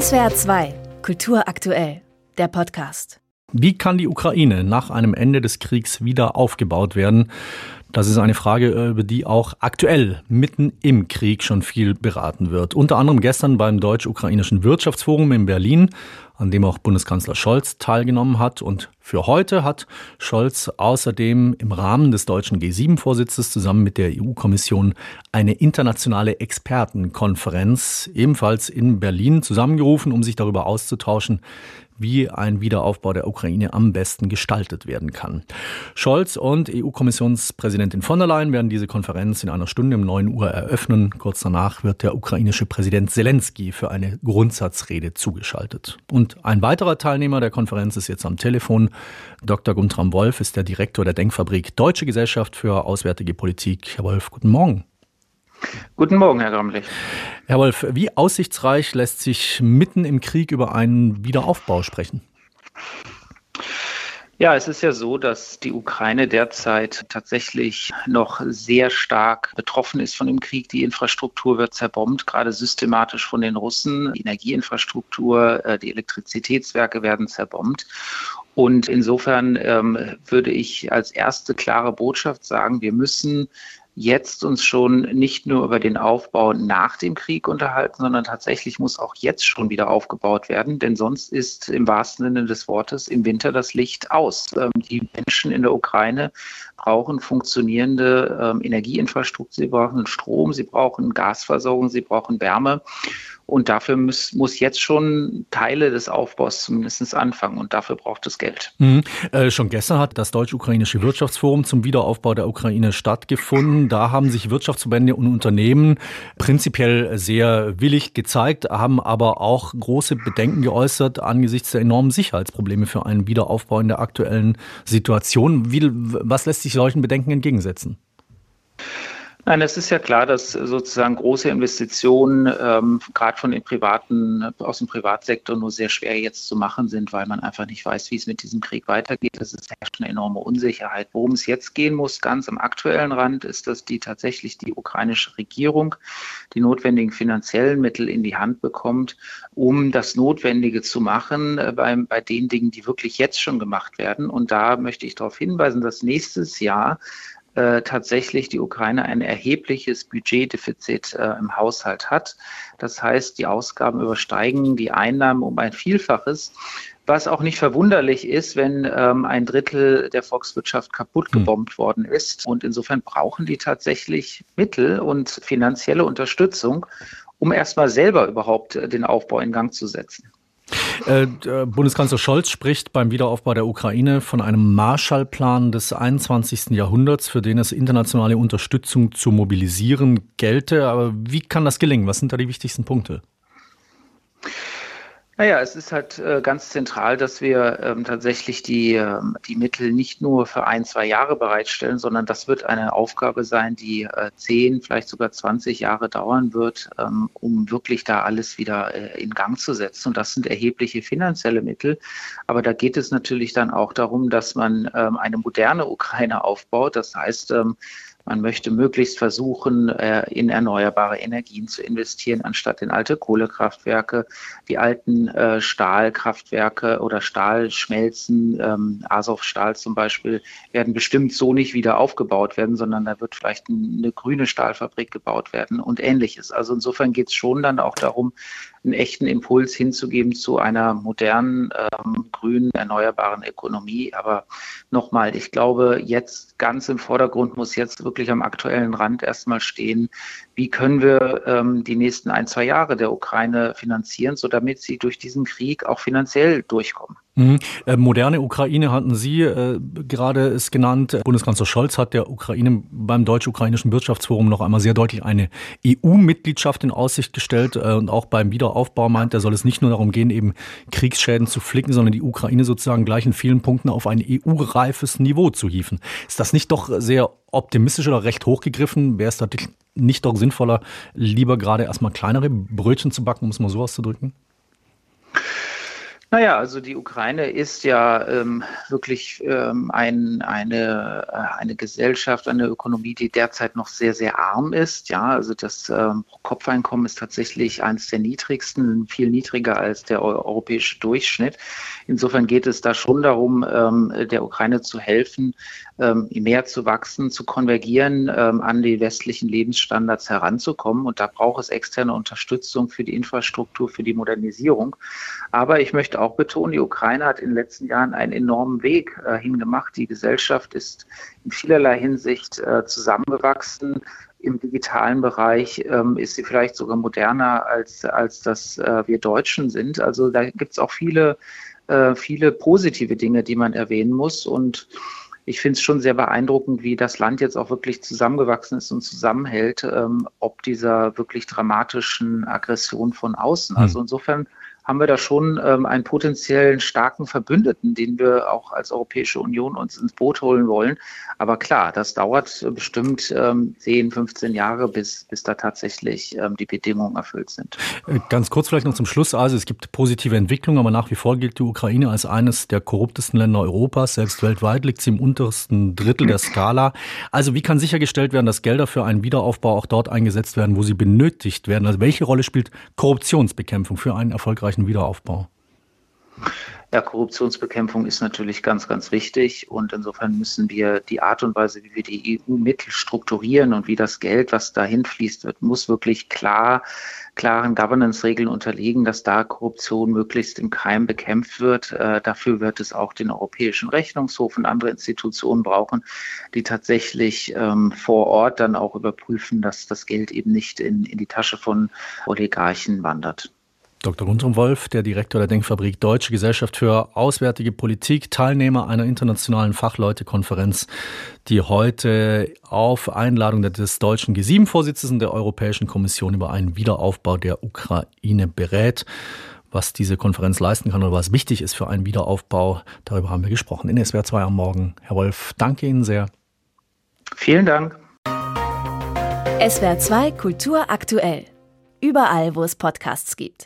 SWR 2 Kultur aktuell, der Podcast. Wie kann die Ukraine nach einem Ende des Kriegs wieder aufgebaut werden? Das ist eine Frage, über die auch aktuell mitten im Krieg schon viel beraten wird. Unter anderem gestern beim Deutsch-Ukrainischen Wirtschaftsforum in Berlin, an dem auch Bundeskanzler Scholz teilgenommen hat. Und für heute hat Scholz außerdem im Rahmen des deutschen G7-Vorsitzes zusammen mit der EU-Kommission eine internationale Expertenkonferenz ebenfalls in Berlin zusammengerufen, um sich darüber auszutauschen, wie ein Wiederaufbau der Ukraine am besten gestaltet werden kann. Scholz und EU-Kommissionspräsidentin von der Leyen werden diese Konferenz in einer Stunde um 9 Uhr eröffnen. Kurz danach wird der ukrainische Präsident Selenskyj für eine Grundsatzrede zugeschaltet. Und ein weiterer Teilnehmer der Konferenz ist jetzt am Telefon. Dr. Guntram Wolff ist der Direktor der Denkfabrik Deutsche Gesellschaft für Auswärtige Politik. Herr Wolff, guten Morgen. Guten Morgen, Herr Gramlich. Herr Wolff, wie aussichtsreich lässt sich mitten im Krieg über einen Wiederaufbau sprechen? Ja, es ist ja so, dass die Ukraine derzeit tatsächlich noch sehr stark betroffen ist von dem Krieg. Die Infrastruktur wird zerbombt, gerade systematisch von den Russen. Die Energieinfrastruktur, die Elektrizitätswerke werden zerbombt. Und insofern würde ich als erste klare Botschaft sagen, wir müssen jetzt uns schon nicht nur über den Aufbau nach dem Krieg unterhalten, sondern tatsächlich muss auch jetzt schon wieder aufgebaut werden, denn sonst ist im wahrsten Sinne des Wortes im Winter das Licht aus. Die Menschen in der Ukraine brauchen funktionierende Energieinfrastruktur, sie brauchen Strom, sie brauchen Gasversorgung, sie brauchen Wärme. Und dafür muss jetzt schon Teile des Aufbaus zumindest anfangen. Und dafür braucht es Geld. Schon gestern hat das Deutsch-Ukrainische Wirtschaftsforum zum Wiederaufbau der Ukraine stattgefunden. Da haben sich Wirtschaftsverbände und Unternehmen prinzipiell sehr willig gezeigt, haben aber auch große Bedenken geäußert angesichts der enormen Sicherheitsprobleme für einen Wiederaufbau in der aktuellen Situation. Was lässt sich solchen Bedenken entgegensetzen? Nein, es ist ja klar, dass sozusagen große Investitionen gerade aus dem Privatsektor nur sehr schwer jetzt zu machen sind, weil man einfach nicht weiß, wie es mit diesem Krieg weitergeht. Es herrscht eine enorme Unsicherheit. Worum es jetzt gehen muss, ganz am aktuellen Rand, ist, dass die ukrainische Regierung die notwendigen finanziellen Mittel in die Hand bekommt, um das Notwendige zu machen bei den Dingen, die wirklich jetzt schon gemacht werden. Und da möchte ich darauf hinweisen, dass nächstes Jahr tatsächlich die Ukraine ein erhebliches Budgetdefizit im Haushalt hat. Das heißt, die Ausgaben übersteigen die Einnahmen um ein Vielfaches, was auch nicht verwunderlich ist, wenn ein Drittel der Volkswirtschaft kaputt gebombt worden ist. Und insofern brauchen die tatsächlich Mittel und finanzielle Unterstützung, um erstmal selber überhaupt den Aufbau in Gang zu setzen. Bundeskanzler Scholz spricht beim Wiederaufbau der Ukraine von einem Marshallplan des 21. Jahrhunderts, für den es internationale Unterstützung zu mobilisieren gelte. Aber wie kann das gelingen? Was sind da die wichtigsten Punkte? Naja, es ist halt ganz zentral, dass wir tatsächlich die Mittel nicht nur für 1-2 Jahre bereitstellen, sondern das wird eine Aufgabe sein, die 10, vielleicht sogar 20 Jahre dauern wird, um wirklich da alles wieder in Gang zu setzen. Und das sind erhebliche finanzielle Mittel. Aber da geht es natürlich dann auch darum, dass man eine moderne Ukraine aufbaut. Das heißt, man möchte möglichst versuchen, in erneuerbare Energien zu investieren, anstatt in alte Kohlekraftwerke, die alten Stahlkraftwerke oder Stahlschmelzen, Asowstahl zum Beispiel, werden bestimmt so nicht wieder aufgebaut werden, sondern da wird vielleicht eine grüne Stahlfabrik gebaut werden und Ähnliches. Also insofern geht es schon dann auch darum, einen echten Impuls hinzugeben zu einer modernen, grünen, erneuerbaren Ökonomie. Aber nochmal, ich glaube, jetzt ganz im Vordergrund muss jetzt wirklich am aktuellen Rand erstmal stehen, wie können wir die nächsten 1-2 Jahre der Ukraine finanzieren, so damit sie durch diesen Krieg auch finanziell durchkommen. Moderne Ukraine hatten Sie gerade es genannt. Bundeskanzler Scholz hat der Ukraine beim Deutsch-Ukrainischen Wirtschaftsforum noch einmal sehr deutlich eine EU-Mitgliedschaft in Aussicht gestellt. Und auch beim Wiederaufbau meint er, soll es nicht nur darum gehen, eben Kriegsschäden zu flicken, sondern die Ukraine sozusagen gleich in vielen Punkten auf ein EU-reifes Niveau zu hieven. Ist das nicht doch sehr optimistisch oder recht hochgegriffen? Wäre es natürlich nicht doch sinnvoller, lieber gerade erstmal kleinere Brötchen zu backen, um es mal so auszudrücken? Naja, also die Ukraine ist ja wirklich eine Gesellschaft, eine Ökonomie, die derzeit noch sehr, sehr arm ist. Ja, also das Pro-Kopf-Einkommen ist tatsächlich eines der niedrigsten, viel niedriger als der europäische Durchschnitt. Insofern geht es da schon darum, der Ukraine zu helfen, mehr zu wachsen, zu konvergieren, an die westlichen Lebensstandards heranzukommen. Und da braucht es externe Unterstützung für die Infrastruktur, für die Modernisierung. Aber ich möchte auch betonen, die Ukraine hat in den letzten Jahren einen enormen Weg hingemacht. Die Gesellschaft ist in vielerlei Hinsicht zusammengewachsen. Im digitalen Bereich ist sie vielleicht sogar moderner, als das wir Deutschen sind. Also da gibt es auch viele positive Dinge, die man erwähnen muss. Und ich finde es schon sehr beeindruckend, wie das Land jetzt auch wirklich zusammengewachsen ist und zusammenhält, ob dieser wirklich dramatischen Aggression von außen. Also insofern haben wir da schon einen potenziellen starken Verbündeten, den wir auch als Europäische Union uns ins Boot holen wollen. Aber klar, das dauert bestimmt 10, 15 Jahre, bis da tatsächlich die Bedingungen erfüllt sind. Ganz kurz vielleicht noch zum Schluss. Also es gibt positive Entwicklungen, aber nach wie vor gilt die Ukraine als eines der korruptesten Länder Europas. Selbst weltweit liegt sie im untersten Drittel der Skala. Also wie kann sichergestellt werden, dass Gelder für einen Wiederaufbau auch dort eingesetzt werden, wo sie benötigt werden? Also welche Rolle spielt Korruptionsbekämpfung für einen erfolgreichen Wiederaufbau? Ja, Korruptionsbekämpfung ist natürlich ganz, ganz wichtig und insofern müssen wir die Art und Weise, wie wir die EU-Mittel strukturieren und wie das Geld, was dahin fließt, muss wirklich klaren Governance-Regeln unterliegen, dass da Korruption möglichst im Keim bekämpft wird. Dafür wird es auch den Europäischen Rechnungshof und andere Institutionen brauchen, die tatsächlich vor Ort dann auch überprüfen, dass das Geld eben nicht in die Tasche von Oligarchen wandert. Dr. Guntram Wolff, der Direktor der Denkfabrik Deutsche Gesellschaft für Auswärtige Politik, Teilnehmer einer internationalen Fachleutekonferenz, die heute auf Einladung des deutschen G7-Vorsitzenden der Europäischen Kommission über einen Wiederaufbau der Ukraine berät. Was diese Konferenz leisten kann oder was wichtig ist für einen Wiederaufbau, darüber haben wir gesprochen in SWR 2 am Morgen. Herr Wolff, danke Ihnen sehr. Vielen Dank. SWR 2 Kultur aktuell. Überall, wo es Podcasts gibt.